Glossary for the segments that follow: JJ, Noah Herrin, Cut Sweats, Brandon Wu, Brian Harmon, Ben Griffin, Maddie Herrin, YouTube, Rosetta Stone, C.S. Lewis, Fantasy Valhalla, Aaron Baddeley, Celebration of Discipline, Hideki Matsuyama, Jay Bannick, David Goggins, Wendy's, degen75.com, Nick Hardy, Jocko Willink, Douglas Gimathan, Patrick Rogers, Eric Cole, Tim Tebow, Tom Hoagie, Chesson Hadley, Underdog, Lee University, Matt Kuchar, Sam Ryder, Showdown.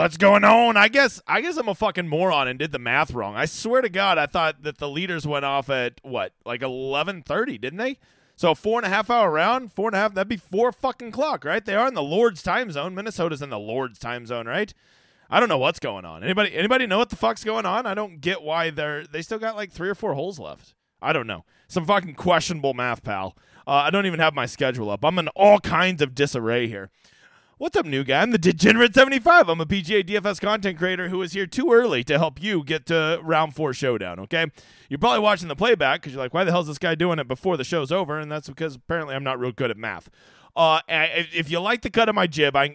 what's going on? I guess I'm a fucking moron and did the math wrong. I swear to God, I thought that the leaders went off at, what, like 11:30, didn't they? So 4.5 hour round, 4.5, that'd be 4 fucking clock, right? They are in the Lord's time zone. Minnesota's in the Lord's time zone, right? I don't know what's going on. Anybody know what the fuck's going on? I don't get why they still got like 3 or 4 holes left. I don't know. Some fucking questionable math, pal. I don't even have my schedule up. I'm in all kinds of disarray here. What's up, new guy? I'm the Degenerate75. I'm a PGA DFS content creator who is here too early to help you get to round 4 showdown, okay? You're probably watching the playback because you're like, why the hell is this guy doing it before the show's over? And that's because apparently I'm not real good at math. If you like the cut of my jib, I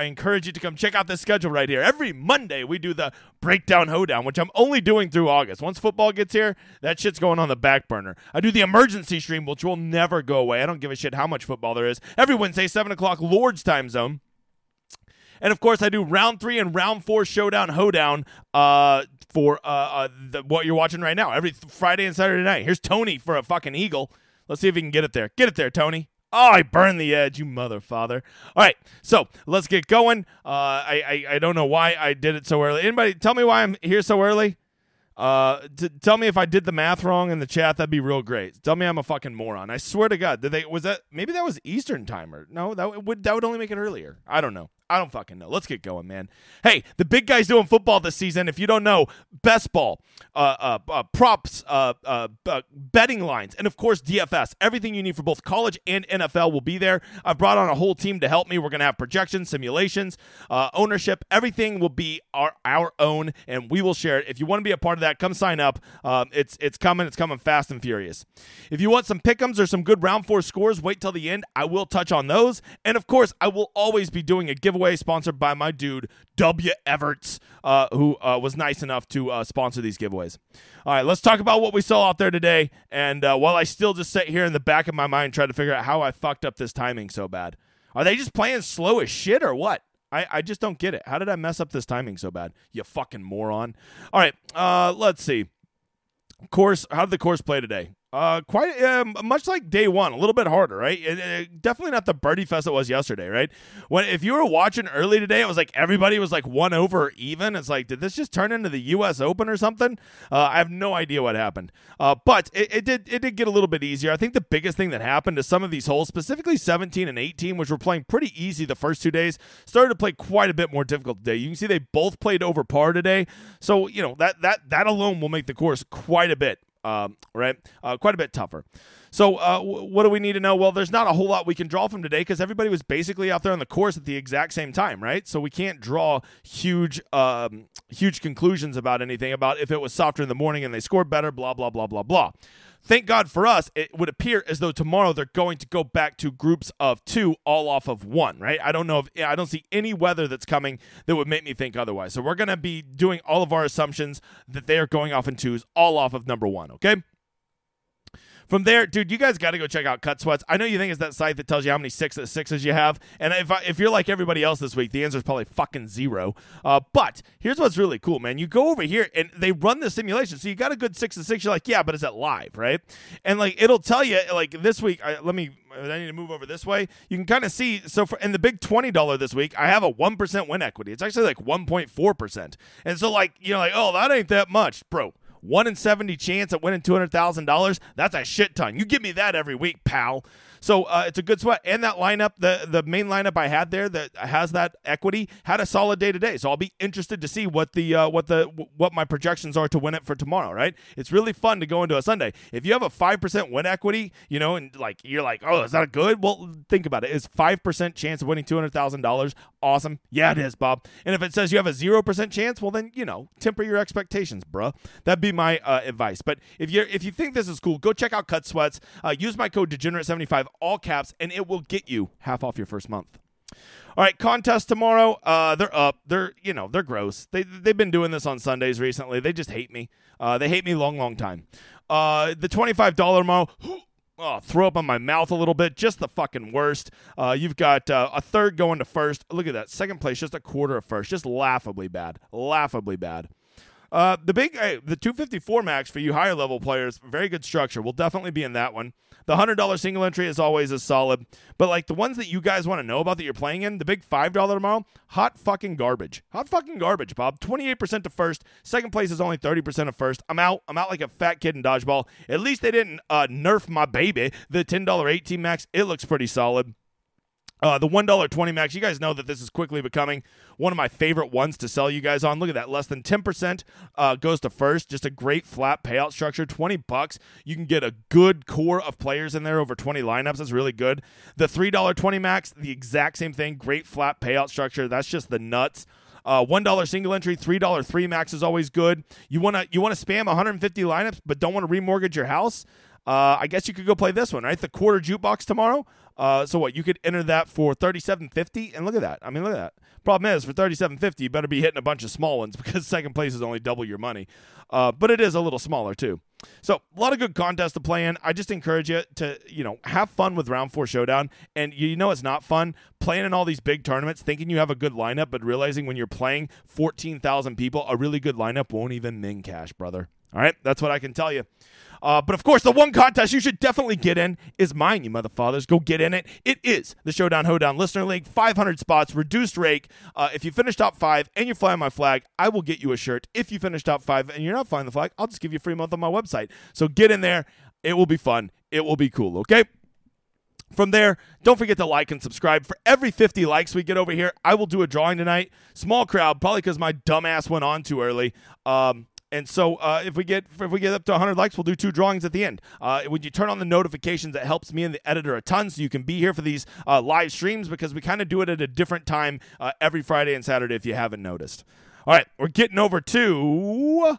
encourage you to come check out this schedule right here. Every Monday, we do the Breakdown Hoedown, which I'm only doing through August. Once football gets here, that shit's going on the back burner. I do the emergency stream, which will never go away. I don't give a shit how much football there is. Every Wednesday, 7 o'clock, Lord's time zone. And, of course, I do round 3 and round 4 showdown hoedown for what you're watching right now every Friday and Saturday night. Here's Tony for a fucking eagle. Let's see if he can get it there. Get it there, Tony. Oh, I burned the edge, you motherfather. All right, so let's get going. I don't know why I did it so early. Anybody tell me why I'm here so early? Tell me if I did the math wrong in the chat. That'd be real great. Tell me I'm a fucking moron. I swear to God, maybe that was Eastern time or no? That would only make it earlier. I don't know. I don't fucking know. Let's get going, man. Hey, the big guy's doing football this season. If you don't know, best ball, props, betting lines, and of course DFS. Everything you need for both college and NFL will be there. I've brought on a whole team to help me. We're gonna have projections, simulations, ownership. Everything will be our own, and we will share it. If you want to be a part of that, come sign up. It's coming. It's coming fast and furious. If you want some pick'ems or some good round 4 scores, wait till the end. I will touch on those, and of course, I will always be doing a giveaway. Sponsored by my dude W. Everts, who was nice enough to sponsor these giveaways. All right, let's talk about what we saw out there today. And while I still just sit here in the back of my mind trying to figure out how I fucked up this timing so bad, are they just playing slow as shit or what? I just don't get it. How did I mess up this timing so bad? You fucking moron. All right, let's see. Course, how did the course play today? Quite much like day one, a little bit harder, right? It definitely not the birdie fest it was yesterday, right? If you were watching early today, it was like everybody was like one over even. It's like, did this just turn into the U.S. Open or something? I have no idea what happened. But it did get a little bit easier. I think the biggest thing that happened to some of these holes, specifically 17 and 18, which were playing pretty easy the first 2 days, started to play quite a bit more difficult today. You can see they both played over par today, so you know that alone will make the course quite a bit. Quite a bit tougher. So what do we need to know? Well, there's not a whole lot we can draw from today because everybody was basically out there on the course at the exact same time, right? So we can't draw huge conclusions about anything, about if it was softer in the morning and they scored better, blah, blah, blah, blah, blah. Thank God for us, it would appear as though tomorrow they're going to go back to groups of 2 all off of 1, right? I don't see any weather that's coming that would make me think otherwise. So we're going to be doing all of our assumptions that they are going off in 2s all off of number 1, okay? From there, dude, you guys got to go check out Cut Sweats. I know you think it's that site that tells you how many sixes you have, and if you're like everybody else this week, the answer is probably fucking 0. But here's what's really cool, man. You go over here, and they run the simulation, so you got a good 6 and 6. You're like, yeah, but is that live, right? And like, it'll tell you, like this week, I need to move over this way. You can kind of see, so in the big $20 this week, I have a 1% win equity. It's actually like 1.4%. And so like, you know, like, oh, that ain't that much, bro. 1 in 70 chance at winning $200,000. That's a shit ton. You give me that every week, pal. So it's a good sweat. And that lineup, the main lineup I had there that has that equity, had a solid day today. So I'll be interested to see what my projections are to win it for tomorrow, right? It's really fun to go into a Sunday. If you have a 5% win equity, you know, and like you're like, oh, is that good? Well, think about it. It's 5% chance of winning $200,000. Awesome. Yeah, it is, Bob. And if it says you have a 0% chance, well, then, you know, temper your expectations, bruh. That'd be my advice. But if you think this is cool, go check out Cut Sweats. Use my code Degenerate75, all caps, and it will get you half off your first month. All right, contest tomorrow. They're up. They're gross. They've been doing this on Sundays recently. They just hate me. They hate me long, long time. The $25 mo. Oh, throw up on my mouth a little bit. Just the fucking worst. You've got a third going to first. Look at that. Second place, just a quarter of first. Just laughably bad. The 254 max for you higher level players, very good structure. We'll definitely be in that one. The $100 single entry is always as solid. But like the ones that you guys want to know about that you're playing in, the big $5 tomorrow, hot fucking garbage. Hot fucking garbage, Bob. 28% to first. Second place is only 30% of first. I'm out. I'm out like a fat kid in dodgeball. At least they didn't nerf my baby. The $10 18 max, it looks pretty solid. The $1.20 max, you guys know that this is quickly becoming one of my favorite ones to sell you guys on. Look at that. Less than 10% goes to first. Just a great flat payout structure. $20. You can get a good core of players in there over 20 lineups. That's really good. The $3.20 max, the exact same thing. Great flat payout structure. That's just the nuts. $1 single entry, $3 three max is always good. You want to spam 150 lineups but don't want to remortgage your house? I guess you could go play this one, right? The quarter jukebox tomorrow. So what? You could enter that for $37.50, and look at that. I mean, look at that. Problem is, for $37.50, you better be hitting a bunch of small ones because second place is only double your money. But it is a little smaller too. So a lot of good contests to play in. I just encourage you to, have fun with Round 4 Showdown. And you know it's not fun playing in all these big tournaments, thinking you have a good lineup, but realizing when you're playing 14,000 people, a really good lineup won't even min cash, brother. All right, that's what I can tell you. But, of course, the one contest you should definitely get in is mine, you motherfathers. Go get in it. It is the Showdown Hoedown Listener League, 500 spots, reduced rake. If you finish top 5 and you're flying my flag, I will get you a shirt. If you finish top 5 and you're not flying the flag, I'll just give you a free month on my website. So get in there. It will be fun. It will be cool, okay? From there, don't forget to like and subscribe. For every 50 likes we get over here, I will do a drawing tonight. Small crowd, probably because my dumbass went on too early. And so if we get up to 100 likes, we'll do 2 drawings at the end. When you turn on the notifications, it helps me and the editor a ton, so you can be here for these live streams because we kind of do it at a different time every Friday and Saturday if you haven't noticed. All right, we're getting over to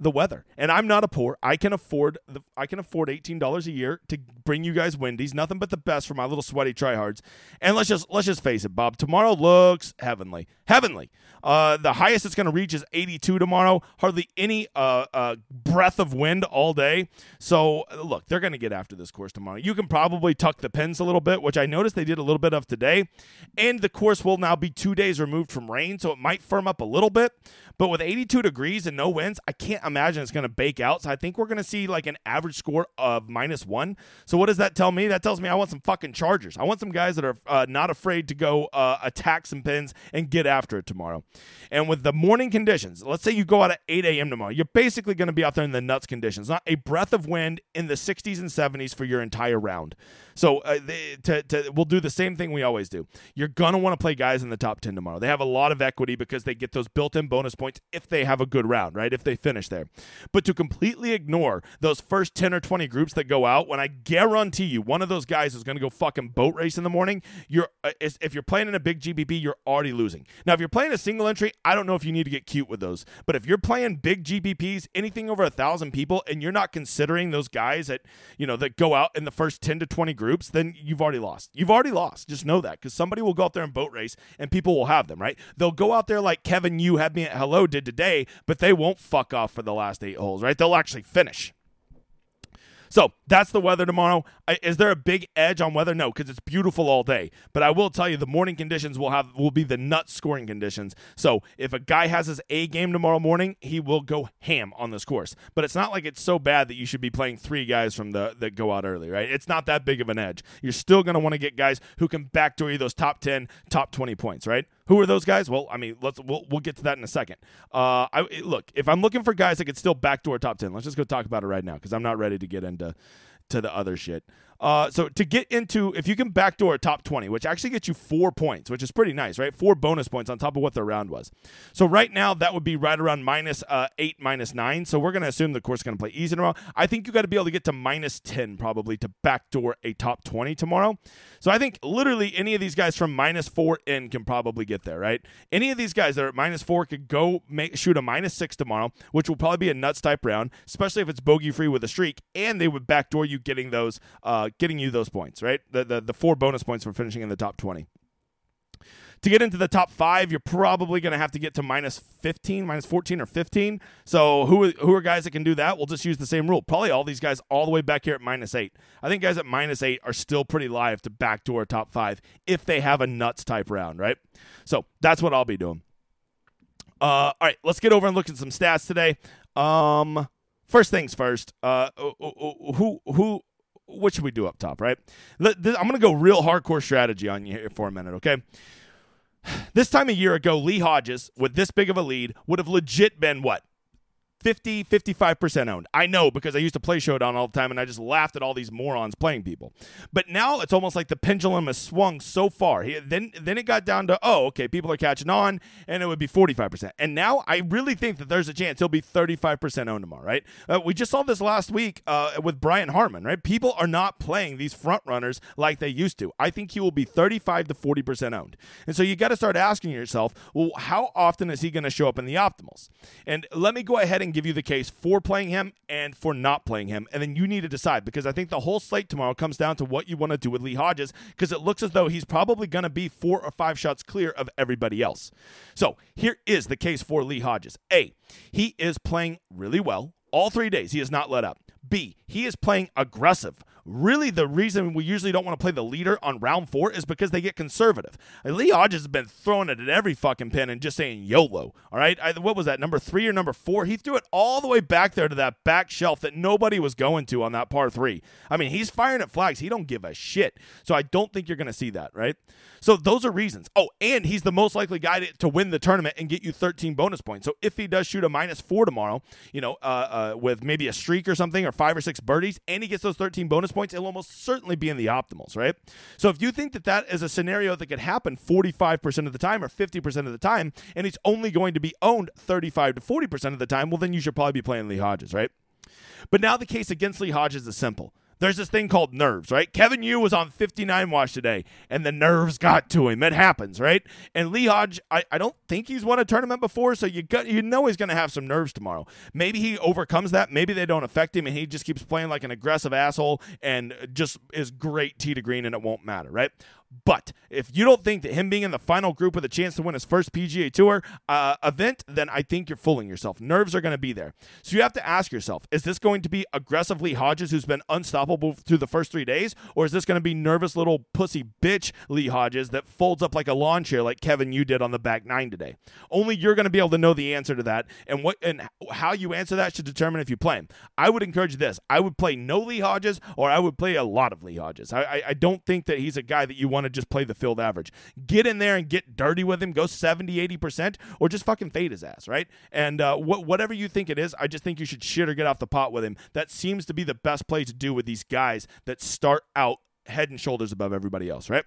the weather. And I'm not a poor. I can afford $18 a year to bring you guys Wendy's, nothing but the best for my little sweaty tryhards. And let's just face it, Bob. Tomorrow looks heavenly. Heavenly. The highest it's going to reach is 82 tomorrow. Hardly any breath of wind all day. So look, they're going to get after this course tomorrow. You can probably tuck the pins a little bit, which I noticed they did a little bit of today. And the course will now be 2 days removed from rain, so it might firm up a little bit. But with 82 degrees and no winds, I can't imagine it's going to bake out. So I think we're going to see like an average score of -1. So what does that tell me? That tells me I want some fucking Chargers. I want some guys that are not afraid to go attack some pins and get after it tomorrow. And with the morning conditions, let's say you go out at 8 a.m. tomorrow. You're basically going to be out there in the nuts conditions, not a breath of wind in the 60s and 70s for your entire round. So we'll do the same thing we always do. You're going to want to play guys in the top 10 tomorrow. They have a lot of equity because they get those built-in bonus points if they have a good round, right? If they finish there. But to completely ignore those first 10 or 20 groups that go out, when I guarantee you one of those guys is going to go fucking boat race in the morning, if you're playing in a big GPP, you're already losing. Now, if you're playing a single entry, I don't know if you need to get cute with those. But if you're playing big GPPs, anything over 1,000 people, and you're not considering those guys that, that go out in the first 10 to 20 groups, then you've already lost. You've already lost. Just know that, because somebody will go out there and boat race, and people will have them, right? They'll go out there like Kevin, you had me at hello did today, but they won't fuck off for the last 8 holes, right? They'll actually finish. So that's the weather tomorrow. Is there a big edge on weather? No, because it's beautiful all day. But I will tell you the morning conditions will be the nuts scoring conditions. So if a guy has his A game tomorrow morning, he will go ham on this course. But it's not like it's so bad that you should be playing 3 guys from that go out early, right? It's not that big of an edge. You're still going to want to get guys who can backdoor you those top 10, top 20 points, right? Who are those guys? Well, I mean, we'll get to that in a second. Look, if I'm looking for guys that could still backdoor top 10, let's just go talk about it right now because I'm not ready to get into the other shit. So to get into, if you can backdoor top 20, which actually gets you 4 points, which is pretty nice, right? 4 bonus points on top of what the round was. So right now, that would be right around -8, -9. So we're going to assume the course is going to play easy tomorrow. I think you got to be able to get to -10 probably to backdoor a top 20 tomorrow. So I think literally any of these guys from -4 in can probably get there, right? Any of these guys that are at -4 could go shoot a -6 tomorrow, which will probably be a nuts type round, especially if it's bogey free with a streak, and they would backdoor you getting you those points, right? The 4 bonus points for finishing in the top 20. To get into the top 5, you're probably going to have to get to -15, -14 or 15. So who are guys that can do that? We'll just use the same rule. Probably all these guys all the way back here at -8. I think guys at -8 are still pretty live to backdoor top 5 if they have a nuts type round, right? So that's what I'll be doing. All right, let's get over and look at some stats today. First things first. What should we do up top, right? I'm going to go real hardcore strategy on you here for a minute, okay? This time a year ago, Lee Hodges, with this big of a lead, would have legit been what? 50, 55% owned. I know, because I used to play Showdown all the time, and I just laughed at all these morons playing people. But now it's almost like the pendulum has swung so far. Then it got down to, oh, okay, people are catching on, and it would be 45%. And now I really think that there's a chance he'll be 35% owned tomorrow, right? We just saw this last week with Brian Harmon, right? People are not playing these front runners like they used to. I think he will be 35 to 40% owned. And so you got to start asking yourself, well, how often is he going to show up in the optimals? And let me go ahead and give you the case for playing him and for not playing him, and then you need to decide, because I think the whole slate tomorrow comes down to what you want to do with Lee Hodges, because it looks as though he's probably going to be 4 or 5 shots clear of everybody else. So here is the case for Lee Hodges. A, he is playing really well all 3 days. He has not let up. B, he is playing aggressive. Really, the reason we usually don't want to play the leader on round 4 is because they get conservative. Lee Hodges has been throwing it at every fucking pin and just saying YOLO, all right? What was that, number 3 or number 4? He threw it all the way back there to that back shelf that nobody was going to on that par 3. I mean, he's firing at flags. He don't give a shit. So I don't think you're going to see that, right? So those are reasons. Oh, and he's the most likely guy to win the tournament and get you 13 bonus points. So if he does shoot a -4 tomorrow, you know, with maybe a streak or something, or 5 or 6 birdies, and he gets those 13 bonus points, it'll almost certainly be in the optimals, right? So if you think that that is a scenario that could happen 45% of the time or 50% of the time, and it's only going to be owned 35 to 40% of the time, well, then you should probably be playing Lee Hodges, right? But now the case against Lee Hodges is simple. There's this thing called nerves, right? Kevin Yu was on 59 Watch today, and the nerves got to him. It happens, right? And Lee Hodge, I don't think he's won a tournament before, so you know he's going to have some nerves tomorrow. Maybe he overcomes that. Maybe they don't affect him, and he just keeps playing like an aggressive asshole and just is great tee to green, and it won't matter, right? But if you don't think that him being in the final group with a chance to win his first PGA Tour event, then I think you're fooling yourself. Nerves are going to be there. So you have to ask yourself, is this going to be aggressively Hodges who's been unstoppable through the first 3 days? Or is this going to be nervous little pussy bitch Lee Hodges that folds up like a lawn chair like Kevin Yu did on the back 9 today? Only you're going to be able to know the answer to that. And how you answer that should determine if you play him. I would encourage this. I would play no Lee Hodges, or I would play a lot of Lee Hodges. I don't think that he's a guy that you want to just play the field average. Get in there and get dirty with him. Go 70-80%, or just fucking fade his ass, right? And whatever you think it is, I just think you should shit or get off the pot with him. That seems to be the best play to do with these guys that start out head and shoulders above everybody else, right?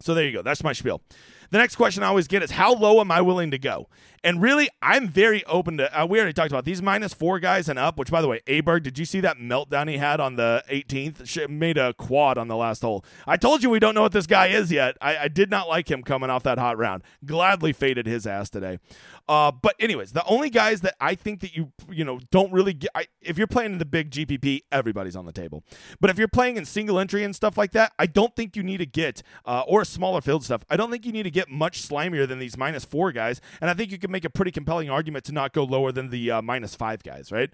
So there you go. That's my spiel. The next question I always get is, how low am I willing to go? And really, I'm very open to we already talked about these -4 guys and up, which, by the way, Aberg, did you see that meltdown he had on the 18th? Made a quad on the last hole. I told you we don't know what this guy is yet. I did not like him coming off that hot round. Gladly faded his ass today. But anyways, the only guys that I think that you know don't really get, if you're playing in the big GPP, everybody's on the table. But if you're playing in single entry and stuff like that, I don't think you need to get, or smaller field stuff, I don't think you need to get much slimier than these -4 guys, and I think you can make a pretty compelling argument to not go lower than the -5 guys, right?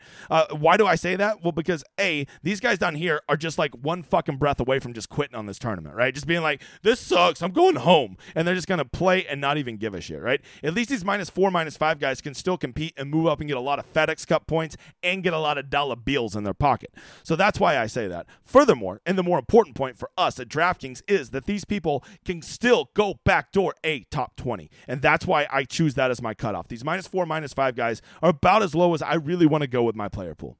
Why do I say that? Well, because A, these guys down here are just like one fucking breath away from just quitting on this tournament, right? Just being like, this sucks, I'm going home, and they're just going to play and not even give a shit, right? At least these -4, -5 guys can still compete and move up and get a lot of FedEx Cup points and get a lot of dollar bills in their pocket. So that's why I say that. Furthermore, and the more important point for us at DraftKings is that these people can still go backdoor a top 20, and that's why I choose that as my cutoff. These -4, -5 guys are about as low as I really want to go with my player pool.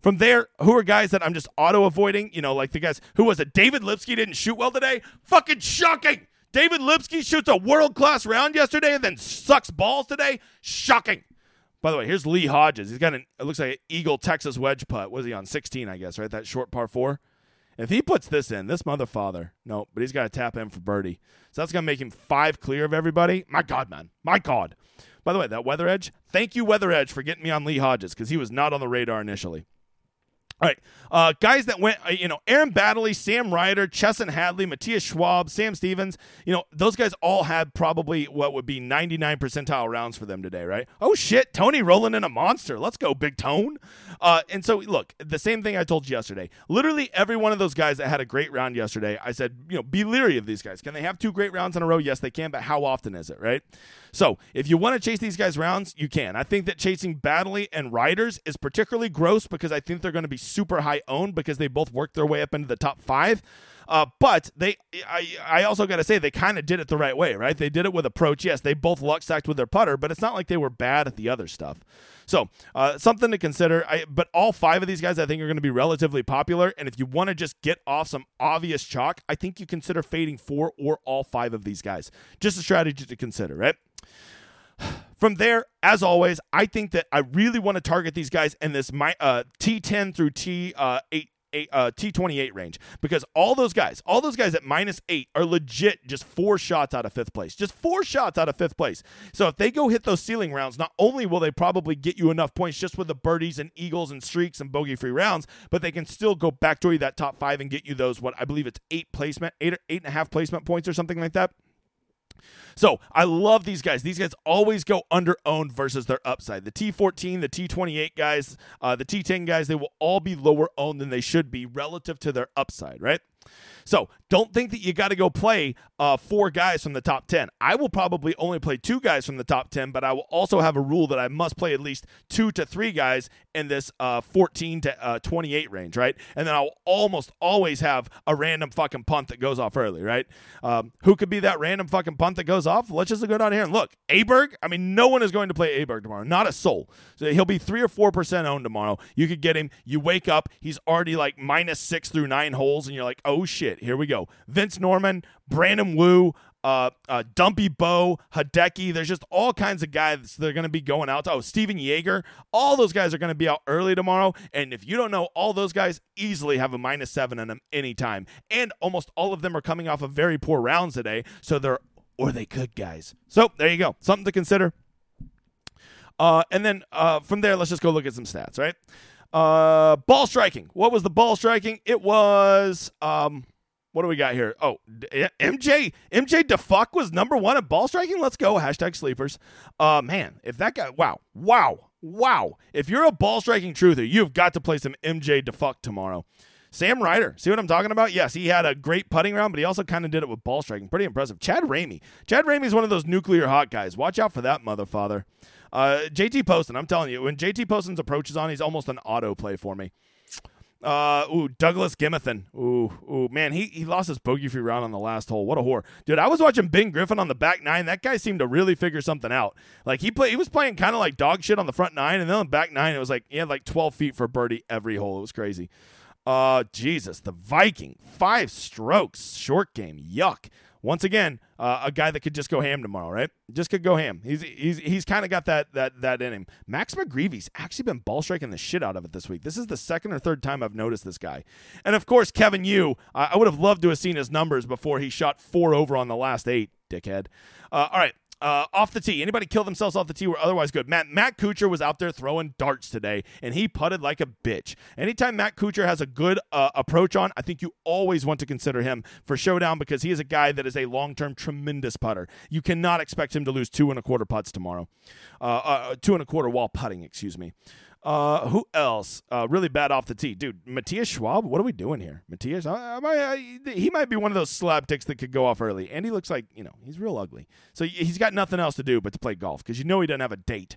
From there, who are guys that I'm just auto avoiding? You know, like the guys who was it? David Lipsky didn't shoot well today. Fucking shocking! David Lipsky shoots a world-class round yesterday and then sucks balls today. Shocking. By the way, here's Lee Hodges. He's got it looks like an Eagle Texas wedge putt. Was he on 16? I guess, right? That short par 4. If he puts this in, this motherfather, no, but he's got to tap in for birdie. So that's going to make him 5 clear of everybody. My God, man. My God. By the way, that Weather Edge, thank you, Weather Edge, for getting me on Lee Hodges, because he was not on the radar initially. All right, guys that went, Aaron Baddeley, Sam Ryder, Chesson Hadley, Matthias Schwab, Sam Stevens, those guys all had probably what would be 99 percentile rounds for them today, right? Oh, shit, Tony rolling in a monster. Let's go, Big Tone. And so, look, the same thing I told you yesterday. Literally every one of those guys that had a great round yesterday, I said, be leery of these guys. Can they have two great rounds in a row? Yes, they can, but how often is it, right? So if you want to chase these guys' rounds, you can. I think that chasing Baddeley and Riders is particularly gross because I think they're going to be super high owned because they both worked their way up into the top five. But I also got to say, they kind of did it the right way, right? They did it with approach. Yes, they both luck stacked with their putter, but it's not like they were bad at the other stuff. So something to consider. But all five of these guys, I think, are going to be relatively popular. And if you want to just get off some obvious chalk, I think you consider fading four or all five of these guys. Just a strategy to consider, right? From there, as always, I think that I really want to target these guys in this T10 through T28 range, because all those guys at -8 are legit just four shots out of fifth place. So if they go hit those ceiling rounds, not only will they probably get you enough points just with the birdies and eagles and streaks and bogey free rounds, but they can still go backdoor you that top five and get you those, what I believe it's 8 or 8.5 placement points or something like that. So I love these guys. These guys always go under-owned versus their upside. The T14, the T28 guys, the T10 guys, they will all be lower-owned than they should be relative to their upside, right? So don't think that you got to go play four guys from the top 10. I will probably only play two guys from the top 10, but I will also have a rule that I must play at least 2 to 3 guys in this 14 to 28 range, right? And then I'll almost always have a random fucking punt that goes off early, right? Who could be that random fucking punt that goes off? Let's just go down here and look. Aberg? I mean, no one is going to play Aberg tomorrow. Not a soul. So he'll be 3 or 4% owned tomorrow. You could get him. You wake up. He's already like -6 through 9 holes, and you're like, oh, shit, here we go. Vince Norman, Brandon Wu, Dumpy Bo, Hideki. There's just all kinds of guys that are going to be going out. Steven Yeager. All those guys are going to be out early tomorrow. And if you don't know, all those guys easily have a -7 in them anytime. And almost all of them are coming off of very poor rounds today. So they could, guys. So there you go. Something to consider. And then from there, let's just go look at some stats, right? Ball striking. What was the ball striking? It was what do we got here? Oh, MJ DeFuck was #1 at ball striking. Let's go. #sleepers. Man, if that guy, wow. If you're a ball striking truther, you've got to play some MJ DeFuck tomorrow. Sam Ryder, see what I'm talking about? Yes, he had a great putting round, but he also kind of did it with ball striking. Pretty impressive. Chad Ramey's one of those nuclear hot guys. Watch out for that motherfather. JT Poston, I'm telling you, when JT Poston's approach is on, he's almost an auto play for me. Douglas Gimathan. Man, he lost his bogey-free round on the last hole. What a whore. Dude, I was watching Ben Griffin on the back nine. That guy seemed to really figure something out. Like, he was playing kind of like dog shit on the front nine, and then on the back nine, it was like he had like 12 feet for birdie every hole. It was crazy. Jesus, the Viking. 5 strokes. Short game. Yuck. Once again, a guy that could just go ham tomorrow, right? Just could go ham. He's kind of got that in him. Max McGreevy's actually been ball striking the shit out of it this week. This is the second or third time I've noticed this guy. And, of course, Kevin Yu. I would have loved to have seen his numbers before he shot 4 over on the last 8, dickhead. All right. Off the tee. Anybody kill themselves off the tee were otherwise good. Matt Kuchar was out there throwing darts today, and he putted like a bitch. Anytime Matt Kuchar has a good approach on, I think you always want to consider him for showdown because he is a guy that is a long-term tremendous putter. You cannot expect him to lose 2.25 putts tomorrow. 2.25 while putting, excuse me. Who else? Really bad off the tee. Dude, Matthias Schwab, what are we doing here? Matthias, he might be one of those slab ticks that could go off early. And he looks like, he's real ugly. So he's got nothing else to do but to play golf because he doesn't have a date.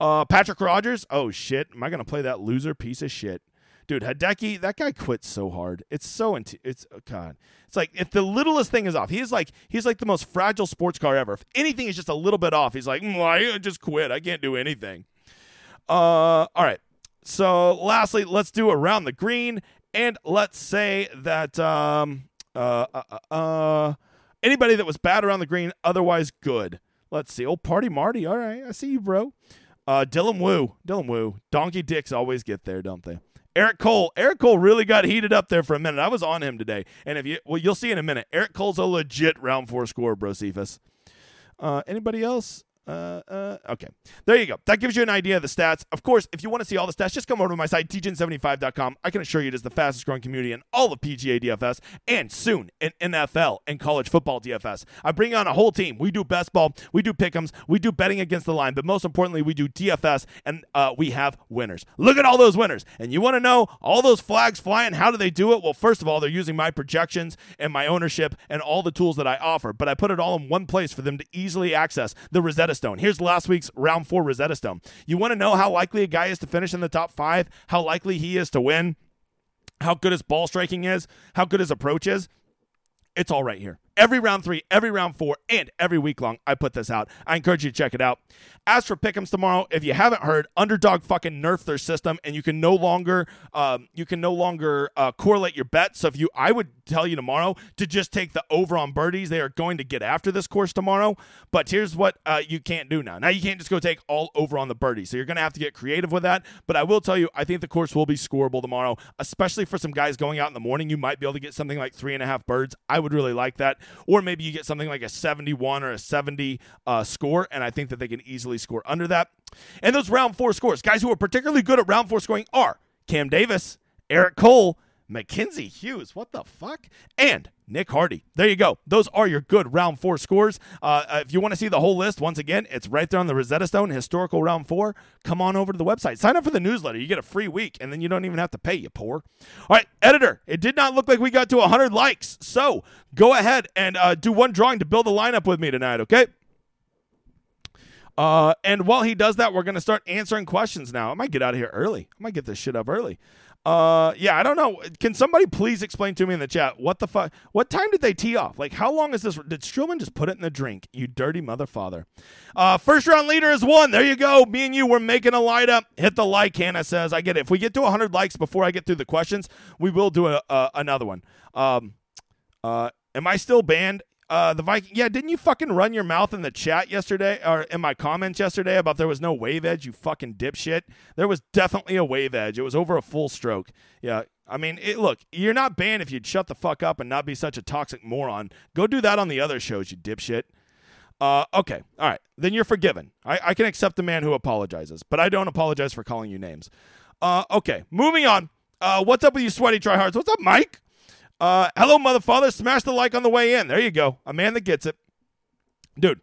Patrick Rogers, oh shit, am I going to play that loser piece of shit? Dude, Hideki, that guy quits so hard. It's so it's oh God. It's like if the littlest thing is off, he's like the most fragile sports car ever. If anything is just a little bit off, he's like, I just quit. I can't do anything. All right. So lastly, let's do around the green, and let's say that anybody that was bad around the green, otherwise good. Let's see. Old Party Marty. All right, I see you, bro. Dylan Wu. Donkey dicks always get there, don't they? Eric Cole really got heated up there for a minute. I was on him today, and you'll see in a minute. Eric Cole's a legit round 4 scorer, bro. Cephas. Anybody else? Okay. There you go. That gives you an idea of the stats. Of course, if you want to see all the stats, just come over to my site, degen75.com. I can assure you it is the fastest growing community in all of PGA DFS, and soon in NFL and college football DFS. I bring on a whole team. We do best ball, we do pick'ems, we do betting against the line, but most importantly, we do DFS, and we have winners. Look at all those winners. And you want to know all those flags flying, how do they do it? Well, first of all, they're using my projections and my ownership and all the tools that I offer, but I put it all in one place for them to easily access the Rosetta Stone. Here's last week's round 4 Rosetta Stone. You want to know how likely a guy is to finish in the top 5, how likely he is to win, how good his ball striking is, how good his approach is? It's all right here. Every round 3, every round 4, and every week long, I put this out. I encourage you to check it out. As for pick'ems tomorrow, if you haven't heard, Underdog fucking nerfed their system, and you can no longer correlate your bets. So if you, I would tell you tomorrow to just take the over on birdies. They are going to get after this course tomorrow. But here's what you can't do now. Now you can't just go take all over on the birdies. So you're going to have to get creative with that. But I will tell you, I think the course will be scoreable tomorrow, especially for some guys going out in the morning. You might be able to get something like 3.5 birds. I would really like that. Or maybe you get something like a 71 or a 70 score, and I think that they can easily score under that. And those round 4 scores, guys who are particularly good at round 4 scoring are Cam Davis, Eric Cole, Mackenzie Hughes, what the fuck, and Nick Hardy. There you go. Those are your good round 4 scores. If you want to see the whole list, once again, it's right there on the Rosetta Stone, historical round 4. Come on over to the website. Sign up for the newsletter. You get a free week, and then you don't even have to pay, you poor. All right, editor, it did not look like we got to 100 likes, so go ahead and do one drawing to build a lineup with me tonight, okay? And while he does that, we're going to start answering questions now. I might get out of here early. I might get this shit up early. Yeah, I don't know. Can somebody please explain to me in the chat what the fuck? What time did they tee off? Like, how long is this? Did Strillman just put it in the drink? You dirty motherfather. First round leader is one. There you go. Me and you, we're making a light up. Hit the like, Hannah says. I get it. If we get to 100 likes before I get through the questions, we will do another one. Am I still banned? The Viking. Yeah, didn't you fucking run your mouth in the chat yesterday or in my comments yesterday about there was no wave edge, you fucking dipshit? There was definitely a wave edge. It was over a full stroke. Yeah, I mean, look, you're not banned if you'd shut the fuck up and not be such a toxic moron. Go do that on the other shows, you dipshit. Okay, all right, then you're forgiven. I can accept the man who apologizes, but I don't apologize for calling you names. Okay, moving on. What's up with you sweaty tryhards? What's up, Mike? Hello, motherfather. Smash the like on the way in. There you go. A man that gets it. Dude,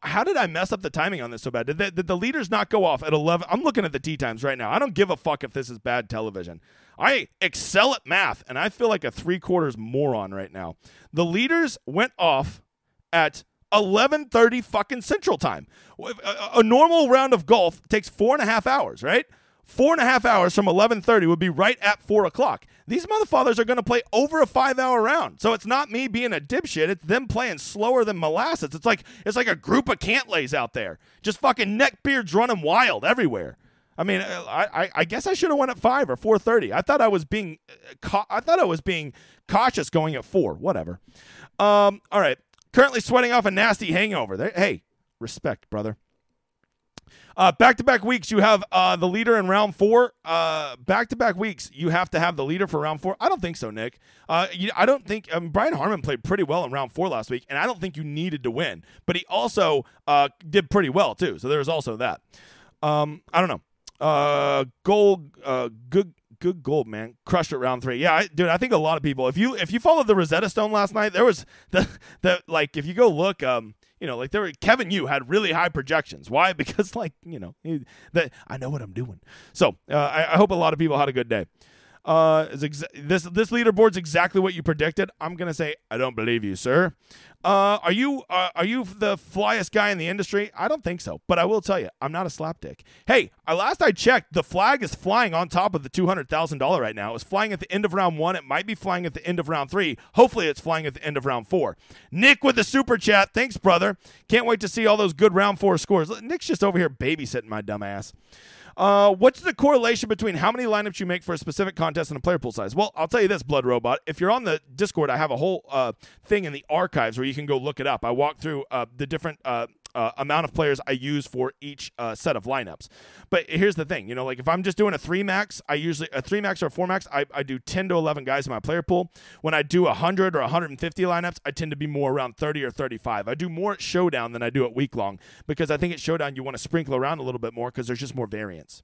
how did I mess up the timing on this so bad? Did the leaders not go off at 11? I'm looking at the tee times right now. I don't give a fuck if this is bad television. I excel at math, and I feel like a 3/4 moron right now. The leaders went off at 11:30 fucking Central Time. A normal round of golf takes 4.5 hours, right? 4.5 hours from 11:30 would be right at 4 o'clock. These motherfathers are going to play over a 5-hour round. So it's not me being a dipshit. It's them playing slower than molasses. It's like a group of Cantlays out there. Just fucking neckbeards running wild everywhere. I mean, I guess I should have went at 5 or 4:30. I thought I was being cautious going at 4. Whatever. All right. Currently sweating off a nasty hangover. Hey, respect, brother. Back-to-back weeks, you have the leader in round 4. Back-to-back weeks, you have to have the leader for round 4. I don't think so, Nick. Brian Harmon played pretty well in round 4 last week, and I don't think you needed to win. But he also did pretty well, too. So there was also that. I don't know. Good gold, man. Crushed it round 3. Yeah, I think a lot of people. If you followed the Rosetta Stone last night, there was the if you go look, Kevin Yu had really high projections. Why? Because I know what I'm doing. So I hope a lot of people had a good day. This leaderboard's exactly what you predicted. I'm gonna say I don't believe you, sir. Are you the flyest guy in the industry? I don't think so, but I will tell you, I'm not a slapdick. Hey, last I checked, the flag is flying on top of the $200,000 right now. It's flying at the end of round 1. It might be flying at the end of round 3. Hopefully, it's flying at the end of round 4. Nick with the super chat. Thanks, brother. Can't wait to see all those good round 4 scores. Nick's just over here babysitting my dumb ass. What's the correlation between how many lineups you make for a specific contest and a player pool size? Well, I'll tell you this, Blood Robot. If you're on the Discord, I have a whole thing in the archives where you can go look it up. I walk through the different amount of players I use for each set of lineups. But here's the thing, you know, like if I'm just doing a 3-max, I usually a 3-max or a 4-max, I do 10 to 11 guys in my player pool. When I do 100 or 150 lineups, I tend to be more around 30 or 35. I do more at Showdown than I do at Week Long because I think at Showdown you want to sprinkle around a little bit more because there's just more variance.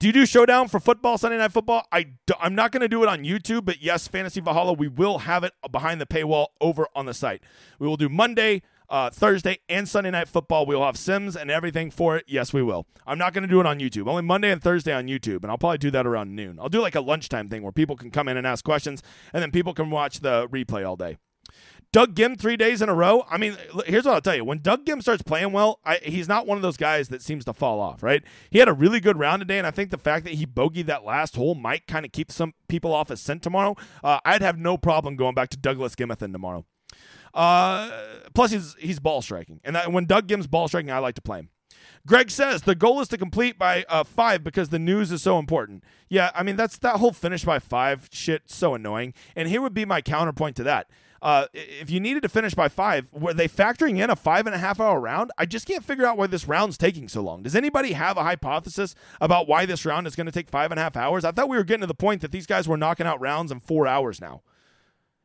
Do you do Showdown for football, Sunday Night Football? I'm not going to do it on YouTube, but yes, Fantasy Valhalla, we will have it behind the paywall over on the site. We will do Monday, Thursday, and Sunday Night Football. We'll have sims and everything for it. Yes, we will. I'm not going to do it on YouTube. Only Monday and Thursday on YouTube, and I'll probably do that around noon. I'll do like a lunchtime thing where people can come in and ask questions, and then people can watch the replay all day. Doug Gim 3 days in a row. I mean, here's what I'll tell you. When Doug Gim starts playing well, he's not one of those guys that seems to fall off, right? He had a really good round today, and I think the fact that he bogeyed that last hole might kind of keep some people off his scent tomorrow. I'd have no problem going back to Douglas Gimathan tomorrow. Plus, he's ball striking. And when Doug Gim's ball striking, I like to play him. Greg says, the goal is to complete by 5 because the news is so important. Yeah, I mean, that's that whole finish by 5 shit, so annoying. And here would be my counterpoint to that. If you needed to finish by 5, were they factoring in a 5.5-hour round? I just can't figure out why this round's taking so long. Does anybody have a hypothesis about why this round is going to take 5.5 hours? I thought we were getting to the point that these guys were knocking out rounds in 4 hours now.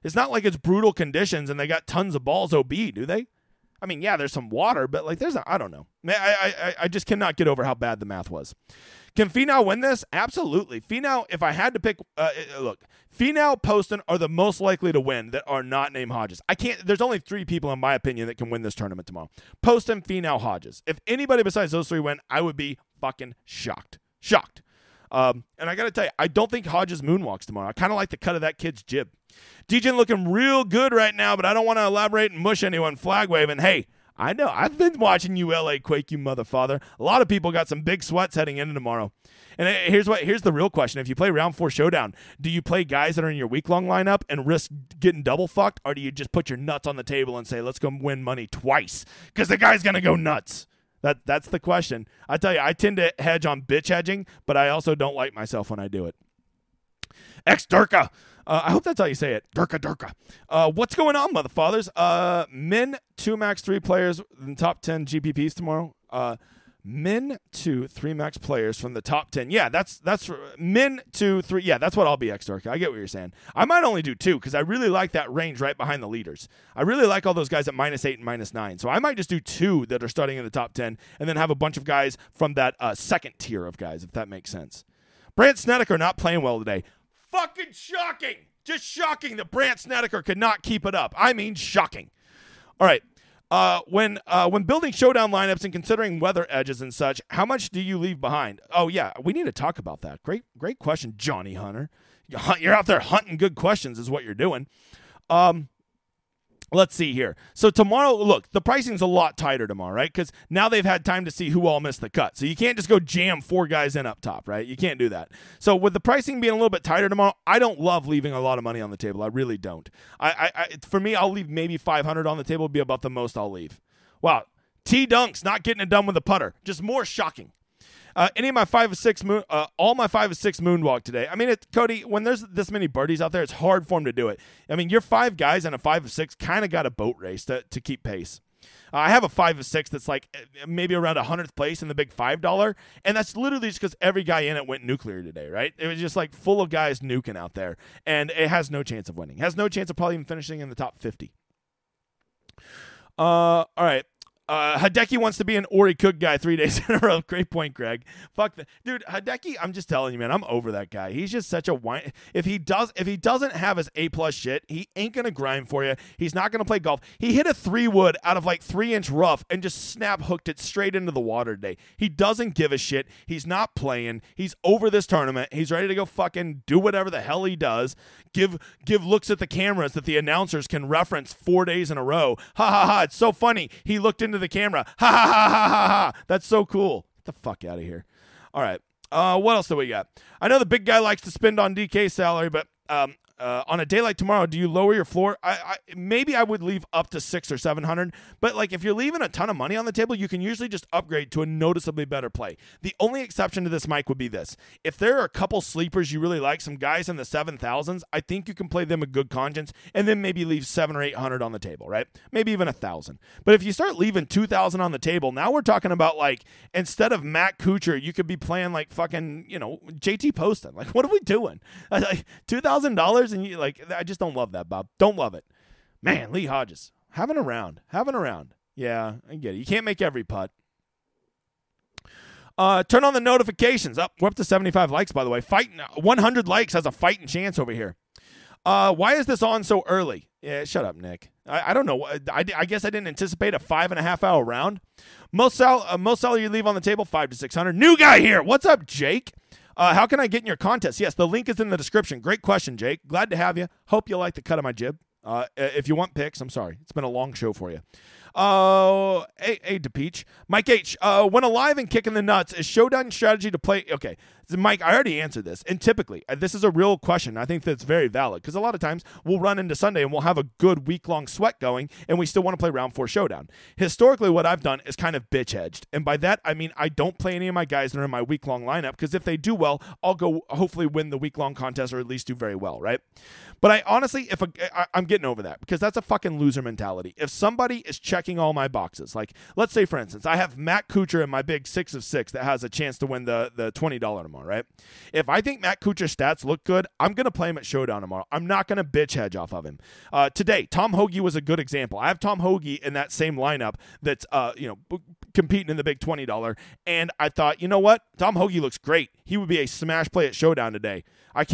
It's not like it's brutal conditions and they got tons of balls OB, do they? I mean, yeah, there's some water, but like, there's I don't know. I just cannot get over how bad the math was. Can Finau win this? Absolutely. Finau, if I had to pick, look, Finau, Poston are the most likely to win that are not named Hodges. I can't. There's only 3 people, in my opinion, that can win this tournament tomorrow. Poston, Finau, Hodges. If anybody besides those 3 win, I would be fucking shocked. Shocked. And I got to tell you, I don't think Hodges moonwalks tomorrow. I kind of like the cut of that kid's jib. Degen looking real good right now, but I don't want to elaborate and mush anyone flag waving. Hey, I know. I've been watching you LA Quake, you motherfather. A lot of people got some big sweats heading into tomorrow. And here's the real question. If you play round 4 showdown, do you play guys that are in your week-long lineup and risk getting double fucked, or do you just put your nuts on the table and say, let's go win money twice because the guy's going to go nuts? That's the question. I tell you, I tend to hedge on bitch hedging, but I also don't like myself when I do it. Ex-Durka. I hope that's how you say it. Durka. What's going on, motherfathers? Min 2-max 3 players in top 10 GPPs tomorrow. Min 2 3-max players from the top 10. Yeah, that's min 2 3. Yeah, that's what I'll be, X-Durka. I get what you're saying. I might only do 2 because I really like that range right behind the leaders. I really like all those guys at -8 and -9. So I might just do 2 that are starting in the top 10 and then have a bunch of guys from that second tier of guys, if that makes sense. Brant Snedeker not playing well today. Fucking shocking. Just shocking that Brant Snedeker could not keep it up. I mean, shocking. All right. When building showdown lineups and considering weather edges and such, how much do you leave behind? Oh, yeah, we need to talk about that. Great question, Johnny Hunter. You're out there hunting good questions is what you're doing. Let's see here. So tomorrow, look, the pricing's a lot tighter tomorrow, right? Because now they've had time to see who all missed the cut. So you can't just go jam 4 guys in up top, right? You can't do that. So with the pricing being a little bit tighter tomorrow, I don't love leaving a lot of money on the table. I really don't. For me, I'll leave maybe $500 on the table would be about the most I'll leave. Wow. T-Dunk's not getting it done with the putter. Just more shocking. All my 5 of 6 moonwalk today. I mean, Cody, when there's this many birdies out there, it's hard for him to do it. I mean, your 5 guys and a 5 of 6 kind of got a boat race to keep pace. I have a 5 of 6 that's like maybe around 100th place in the big $5, and that's literally just because every guy in it went nuclear today, right? It was just like full of guys nuking out there, and it has no chance of winning. It has no chance of probably even finishing in the top 50. All right. Hideki wants to be an Ori Cook guy 3 days in a row. Great point, Greg. Fuck that. Dude, Hideki, I'm just telling you, man, I'm over that guy. He's just such a whine. If he doesn't have his A+ shit, he ain't going to grind for you. He's not going to play golf. He hit a 3-wood out of like 3-inch rough and just snap hooked it straight into the water today. He doesn't give a shit. He's not playing. He's over this tournament. He's ready to go fucking do whatever the hell he does. Give looks at the cameras that the announcers can reference 4 days in a row. Ha ha ha. It's so funny. He looked into the camera. Ha ha ha ha ha ha. That's so cool. Get the fuck out of here. All right. What else do we got? I know the big guy likes to spend on DK salary, but On a day like tomorrow, do you lower your floor? Maybe I would leave up to 600 or 700, but like if you're leaving a ton of money on the table, you can usually just upgrade to a noticeably better play. The only exception to this, Mike, would be this. If there are a couple sleepers you really like, some guys in the 7,000s, I think you can play them a good conscience and then maybe leave 700 or 800 on the table, right? Maybe even 1,000. But if you start leaving 2,000 on the table, now we're talking about like instead of Matt Kuchar, you could be playing like fucking, you know, JT Poston. Like, what are we doing? Like $2,000. And you like, I just don't love that, Bob. Don't love it, man. Lee Hodges having a round. Yeah, I get it. You can't make every putt. Turn on the notifications. Up, we're up to 75 likes, by the way. Fighting 100 likes has a fighting chance over here. Why is this on so early? Yeah, shut up, Nick. I don't know. I guess I didn't anticipate a 5.5 hour round. Most salary you leave on the table, 500 to 600. New guy here. What's up, Jake? How can I get in your contest? Yes, the link is in the description. Great question, Jake. Glad to have you. Hope you like the cut of my jib. If you want picks, I'm sorry. It's been a long show for you. Hey, DePeach. Mike H., when alive and kicking the nuts, is showdown strategy to play? Okay, Mike, I already answered this. And typically, this is a real question. I think that's very valid because a lot of times we'll run into Sunday and we'll have a good week-long sweat going and we still want to play round 4 showdown. Historically, what I've done is kind of bitch-hedged. And by that, I mean I don't play any of my guys that are in my week-long lineup because if they do well, I'll go hopefully win the week-long contest or at least do very well, right? But I honestly, I'm getting over that because that's a fucking loser mentality. If somebody is checking all my boxes, like let's say, for instance, I have Matt Kuchar in my big 6 of 6 that has a chance to win the $20 tomorrow, right? If I think Matt Kuchar's stats look good, I'm going to play him at showdown tomorrow. I'm not going to bitch hedge off of him. Today, Tom Hoagie was a good example. I have Tom Hoagie in that same lineup that's, competing in the big $20. And I thought, you know what? Tom Hoagie looks great. He would be a smash play at showdown today.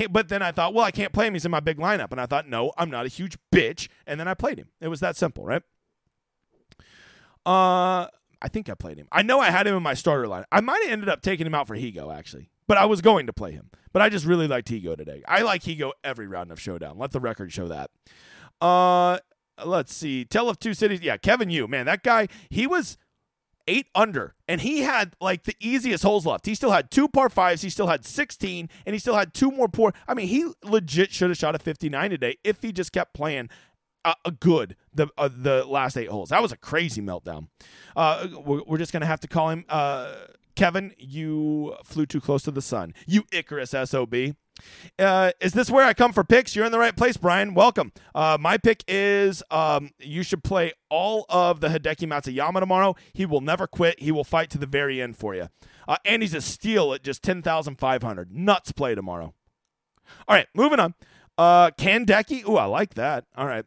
But then I thought, well, I can't play him. He's in my big lineup. And I thought, no, I'm not a huge bitch. And then I played him. It was that simple, right? I think I played him. I know I had him in my starter line. I might have ended up taking him out for Higo, actually. But I was going to play him. But I just really liked Higo today. I like Higo every round of showdown. Let the record show that. Let's see. Tale of Two Cities. Yeah, Kevin Yu. Man, that guy, he was 8 under, and he had like the easiest holes left. He still had 2 par 5s, he still had 16, and he still had 2 more par. I mean, he legit should have shot a 59 today if he just kept playing the last 8 holes. That was a crazy meltdown. We're just going to have to call him Kevin, you flew too close to the sun. You Icarus SOB. Is this where I come for picks? You're in the right place, Brian. Welcome. My pick is you should play all of the Hideki Matsuyama tomorrow. He will never quit. He will fight to the very end for you. And he's a steal at just 10,500. Nuts play tomorrow. All right, moving on. Kandeki. Ooh, I like that. All right.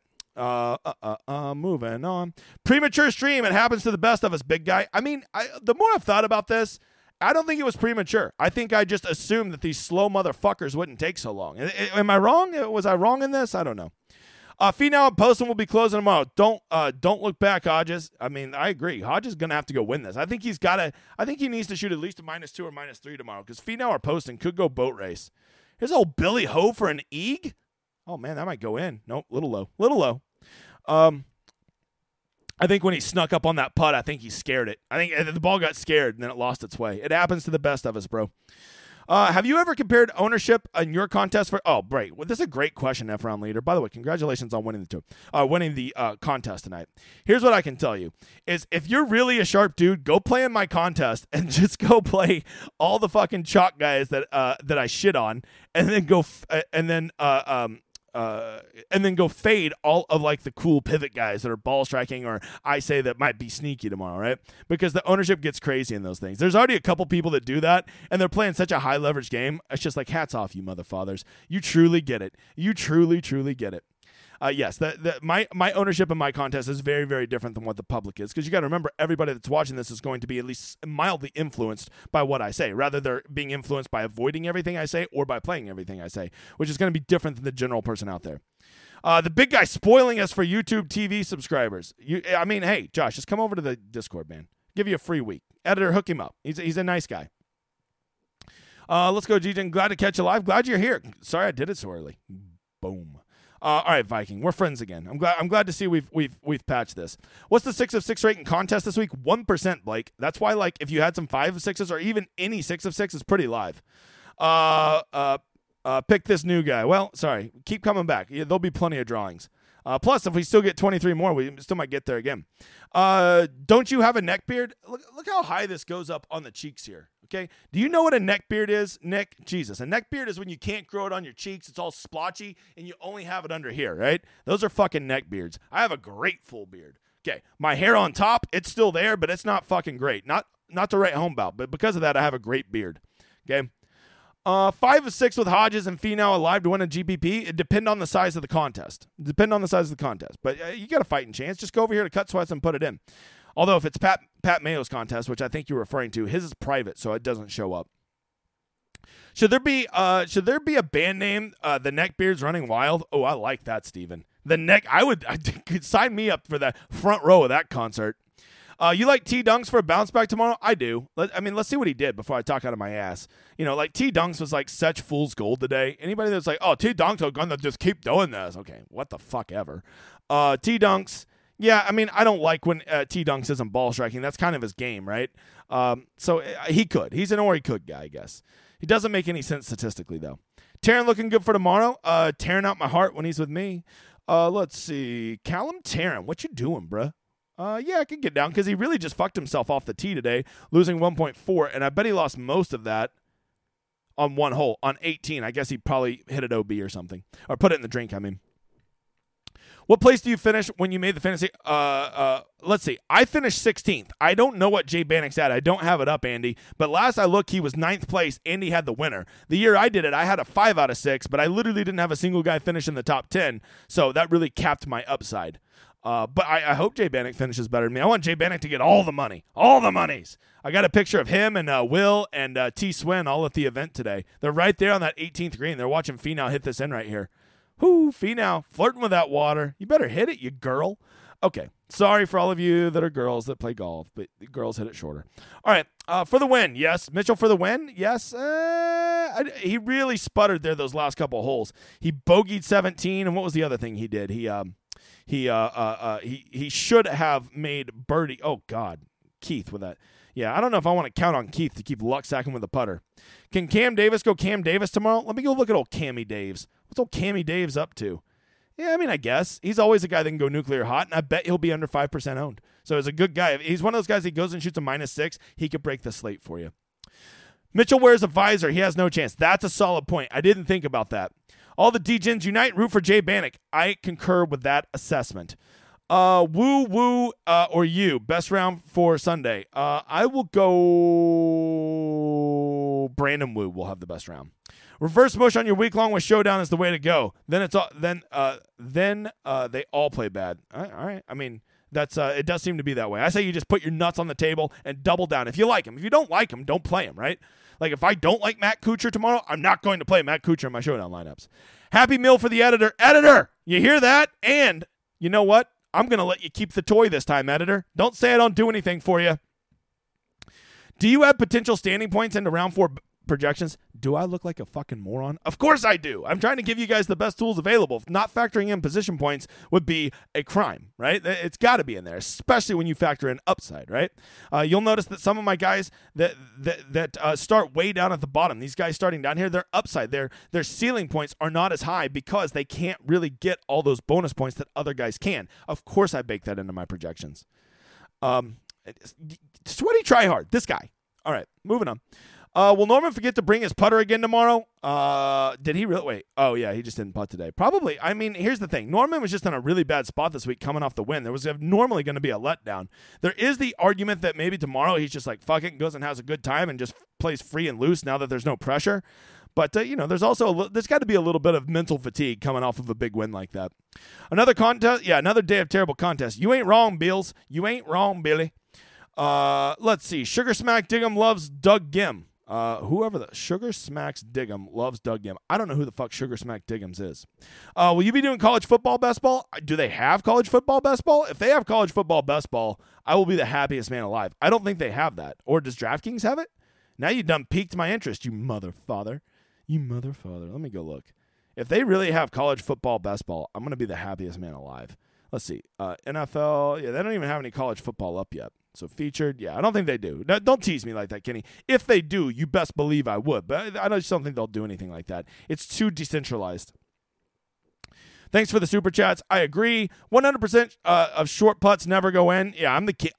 Moving on. Premature stream. It happens to the best of us, big guy. I mean, the more I've thought about this, I don't think it was premature. I think I just assumed that these slow motherfuckers wouldn't take so long. Am I wrong? Was I wrong in this? I don't know. Finau and Poston will be closing tomorrow. Don't look back, Hodges. I mean, I agree. Hodges is gonna have to go win this. I think he needs to shoot at least a -2 or -3 tomorrow because Finau or Poston could go boat race. Here's old Billy Ho for an eeg. Oh man, that might go in. Nope, little low. I think when he snuck up on that putt, I think he scared it. I think the ball got scared, and then it lost its way. It happens to the best of us, bro. Have you ever compared ownership in your contest for... Oh, right. Well, this is a great question, Efron Leader. By the way, congratulations on winning the contest tonight. Here's what I can tell you is if you're really a sharp dude, go play in my contest and just go play all the fucking chalk guys that I shit on, and then go fade all of like the cool pivot guys that are ball striking or I say that might be sneaky tomorrow, right? Because the ownership gets crazy in those things. There's already a couple people that do that and they're playing such a high leverage game. It's just like hats off, you motherfathers. You truly get it. You truly, truly get it. Yes, my ownership in my contest is very, very different than what the public is because you got to remember everybody that's watching this is going to be at least mildly influenced by what I say. Rather, they're being influenced by avoiding everything I say or by playing everything I say, which is going to be different than the general person out there. The big guy spoiling us for YouTube TV subscribers. Hey, Josh, just come over to the Discord, man. Give you a free week. Editor, hook him up. He's a nice guy. Let's go, G-Gen. Glad to catch you live. Glad you're here. Sorry I did it so early. Boom. All right, Viking, we're friends again. I'm glad to see we've patched this. What's the 6 of 6 rate in contest this week? 1%, Blake. That's why, like, if you had some 5 of 6s or even any 6 of 6 is pretty live. Pick this new guy. Well, sorry, keep coming back. Yeah, there'll be plenty of drawings. Plus, if we still get 23 more, we still might get there again. Don't you have a neck beard? Look how high this goes up on the cheeks here, okay? Do you know what a neck beard is, Nick? Jesus, a neck beard is when you can't grow it on your cheeks. It's all splotchy, and you only have it under here, right? Those are fucking neck beards. I have a great full beard. Okay, my hair on top, it's still there, but it's not fucking great. Not to write home about, but because of that, I have a great beard, okay? 5 of 6 with Hodges and Finau alive to win a GPP. It depend on the size of the contest. But you got a fighting chance. Just go over here to Cut Sweats and put it in. Although if it's Pat Mayo's contest, which I think you're referring to, his is private, so it doesn't show up. Should there be a band name? The Neckbeards Running Wild. Oh, I like that, Steven. I could sign me up for that front row of that concert. You like T-Dunks for a bounce back tomorrow? I do. Let's see what he did before I talk out of my ass. You know, like T-Dunks was like such fool's gold today. Anybody that's like, oh, T-Dunks are going to just keep doing this. Okay, what the fuck ever. T-Dunks, yeah, I mean, I don't like when T-Dunks isn't ball striking. That's kind of his game, right? So he could. He's an or he could guy, I guess. He doesn't make any sense statistically, though. Taryn looking good for tomorrow. Tearing out my heart when he's with me. Let's see. Callum Taryn, what you doing, bruh? Yeah, I can get down because he really just fucked himself off the tee today, losing 1.4, and I bet he lost most of that on one hole, on 18. I guess he probably hit an OB or something, or put it in the drink, I mean. What place do you finish when you made the fantasy? Let's see. I finished 16th. I don't know what Jay Bannick's at. I don't have it up, Andy. But last I looked, he was 9th place. Andy had the winner. The year I did it, I had a 5 out of 6, but I literally didn't have a single guy finish in the top 10, so that really capped my upside. But I hope Jay Bannick finishes better than me. I want Jay Bannick to get all the money. All the monies. I got a picture of him and Will and T. Swin all at the event today. They're right there on that 18th green. They're watching Finau hit this in right here. Whoo, Finau flirting with that water. You better hit it, you girl. Okay, sorry for all of you that are girls that play golf, but the girls hit it shorter. All right, for the win, yes. Mitchell for the win, yes. He really sputtered there those last couple holes. He bogeyed 17, and what was the other thing he did? He should have made birdie. Oh, God. Keith with that. Yeah, I don't know if I want to count on Keith to keep luck sacking with a putter. Can Cam Davis go Cam Davis tomorrow? Let me go look at old Cammy Daves. What's old Cammy Daves up to? Yeah, I mean, I guess. He's always a guy that can go nuclear hot, and I bet he'll be under 5% owned. So he's a good guy. He's one of those guys that goes and shoots a -6. He could break the slate for you. Mitchell wears a visor. He has no chance. That's a solid point. I didn't think about that. All the D-Gens unite, root for Jay Bannick. I concur with that assessment. Or you, best round for Sunday. I will go Brandon Woo will have the best round. Reverse motion on your week-long with Showdown is the way to go. Then they all play bad. All right. I mean, that's it does seem to be that way. I say you just put your nuts on the table and double down. If you like him. If you don't like him, don't play him, right? Like, if I don't like Matt Kuchar tomorrow, I'm not going to play Matt Kuchar in my Showdown lineups. Happy meal for the editor. Editor, you hear that? And you know what? I'm going to let you keep the toy this time, editor. Don't say I don't do anything for you. Do you have potential standing points into round 4 projections? Do I look like a fucking moron? Of course I do. I'm trying to give you guys the best tools available. Not factoring in position points would be a crime, right? It's got to be in there, especially when you factor in upside, right? You'll notice that some of my guys that start way down at the bottom, these guys starting down here, their upside, their ceiling points are not as high because they can't really get all those bonus points that other guys can. Of course I bake that into my projections. Sweaty tryhard, this guy. All right, moving on. Will Norman forget to bring his putter again tomorrow? Did he really? Wait. Oh, yeah, he just didn't putt today. Probably. I mean, here's the thing. Norman was just in a really bad spot this week coming off the win. There was normally going to be a letdown. There is the argument that maybe tomorrow he's just like, fuck it, and goes and has a good time and just plays free and loose now that there's no pressure. But, there's also there's got to be a little bit of mental fatigue coming off of a big win like that. Another contest. Yeah, another day of terrible contest. You ain't wrong, Beals. You ain't wrong, Billy. Let's see. Sugar Smack Diggum loves Doug Gim. Sugar Smacks Diggum loves Doug Gim. I don't know who the fuck Sugar Smack Diggums is. Will you be doing college football best ball? Do they have college football best ball? If they have college football best ball, I will be the happiest man alive. I don't think they have that. Or does DraftKings have it? Now you done piqued my interest, you motherfather. You motherfather. Let me go look. If they really have college football best ball, I'm going to be the happiest man alive. Let's see. NFL, yeah, they don't even have any college football up yet. So featured, yeah, I don't think they do. No, don't tease me like that, Kenny. If they do, you best believe I would. But I just don't think they'll do anything like that. It's too decentralized. Thanks for the super chats. I agree. 100% of short putts never go in. Yeah, I'm the kid.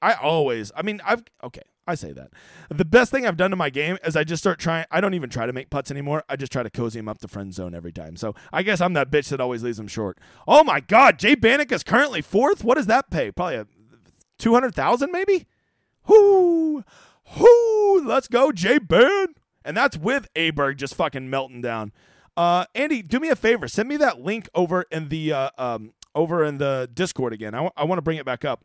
I say that. The best thing I've done to my game is I just start trying. I don't even try to make putts anymore. I just try to cozy him up the friend zone every time. So I guess I'm that bitch that always leaves him short. Oh, my God. Jay Bannick is currently fourth. What does that pay? Probably $200,000 maybe? Whoo. Let's go, Jay Bann. And that's with Aberg just fucking melting down. Andy, do me a favor. Send me that link over in the Discord again. I want to bring it back up.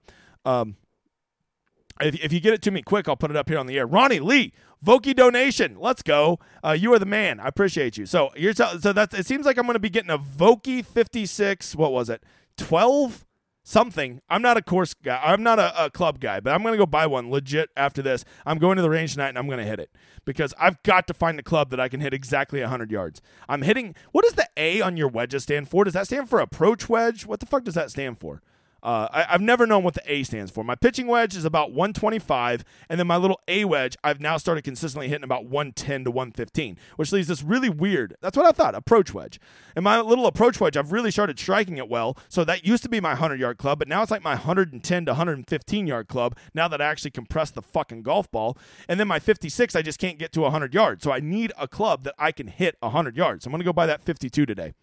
If you get it to me quick, I'll put it up here on the air. Ronnie Lee, Vokey donation. Let's go. You are the man. I appreciate you. So that's. It seems like I'm going to be getting a Vokey 56. What was it? 12 something. I'm not a course guy. I'm not a club guy, but I'm going to go buy one legit after this. I'm going to the range tonight, and I'm going to hit it because I've got to find a club that I can hit exactly 100 yards. I'm hitting – what does the A on your wedges stand for? Does that stand for approach wedge? What the fuck does that stand for? I've never known what the A stands for. My pitching wedge is about 125, and then my little A wedge, I've now started consistently hitting about 110 to 115, which leaves this really weird. That's what I thought, approach wedge. And my little approach wedge, I've really started striking it well, so that used to be my 100-yard club, but now it's like my 110 to 115-yard club now that I actually compress the fucking golf ball. And then my 56, I just can't get to 100 yards, so I need a club that I can hit 100 yards. I'm going to go buy that 52 today.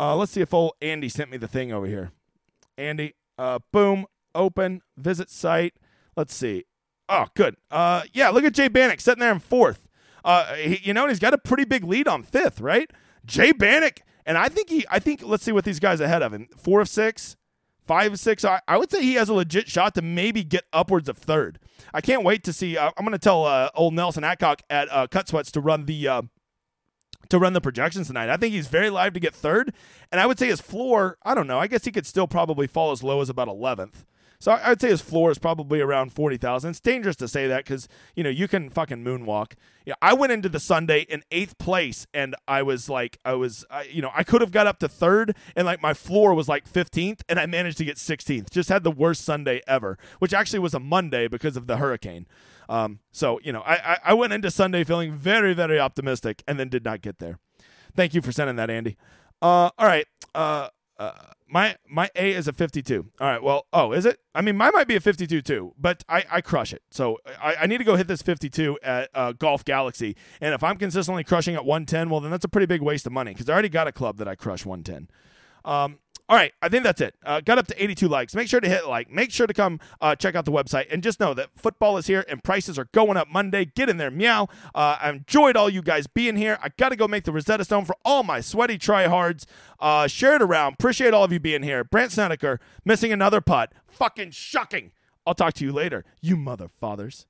Let's see if old Andy sent me the thing over here. Andy. Boom, open, visit site. Let's see. Oh, good. Yeah, look at Jay Bannick sitting there in fourth. He's got a pretty big lead on fifth, right? Jay Bannick. And I think let's see what these guys ahead of him. 4 of 6, 5 of 6. I would say he has a legit shot to maybe get upwards of third. I can't wait to see. I'm going to tell old Nelson Adcock at Cut Sweats to run the projections tonight. I think he's very live to get third, and I would say his floor, I don't know, I guess he could still probably fall as low as about 11th. So I would say his floor is probably around 40,000. It's dangerous to say that because, you can fucking moonwalk. Yeah, I went into the Sunday in 8th place, and I could have got up to 3rd, and my floor was 15th, and I managed to get 16th. Just had the worst Sunday ever, which actually was a Monday because of the hurricane. I went into Sunday feeling very, very optimistic and then did not get there. Thank you for sending that, Andy. All right. My A is a 52. All right, well, oh, is it? I mean, mine might be a 52 too, but I crush it. So I need to go hit this 52 at Golf Galaxy, and if I'm consistently crushing at 110, well, then that's a pretty big waste of money because I already got a club that I crush 110. All right, I think that's it. Got up to 82 likes. Make sure to hit like. Make sure to come check out the website, and just know that football is here and prices are going up Monday. Get in there, meow. I enjoyed all you guys being here. I got to go make the Rosetta Stone for all my sweaty tryhards. Share it around. Appreciate all of you being here. Brant Snedeker missing another putt. Fucking shocking. I'll talk to you later, you motherfathers.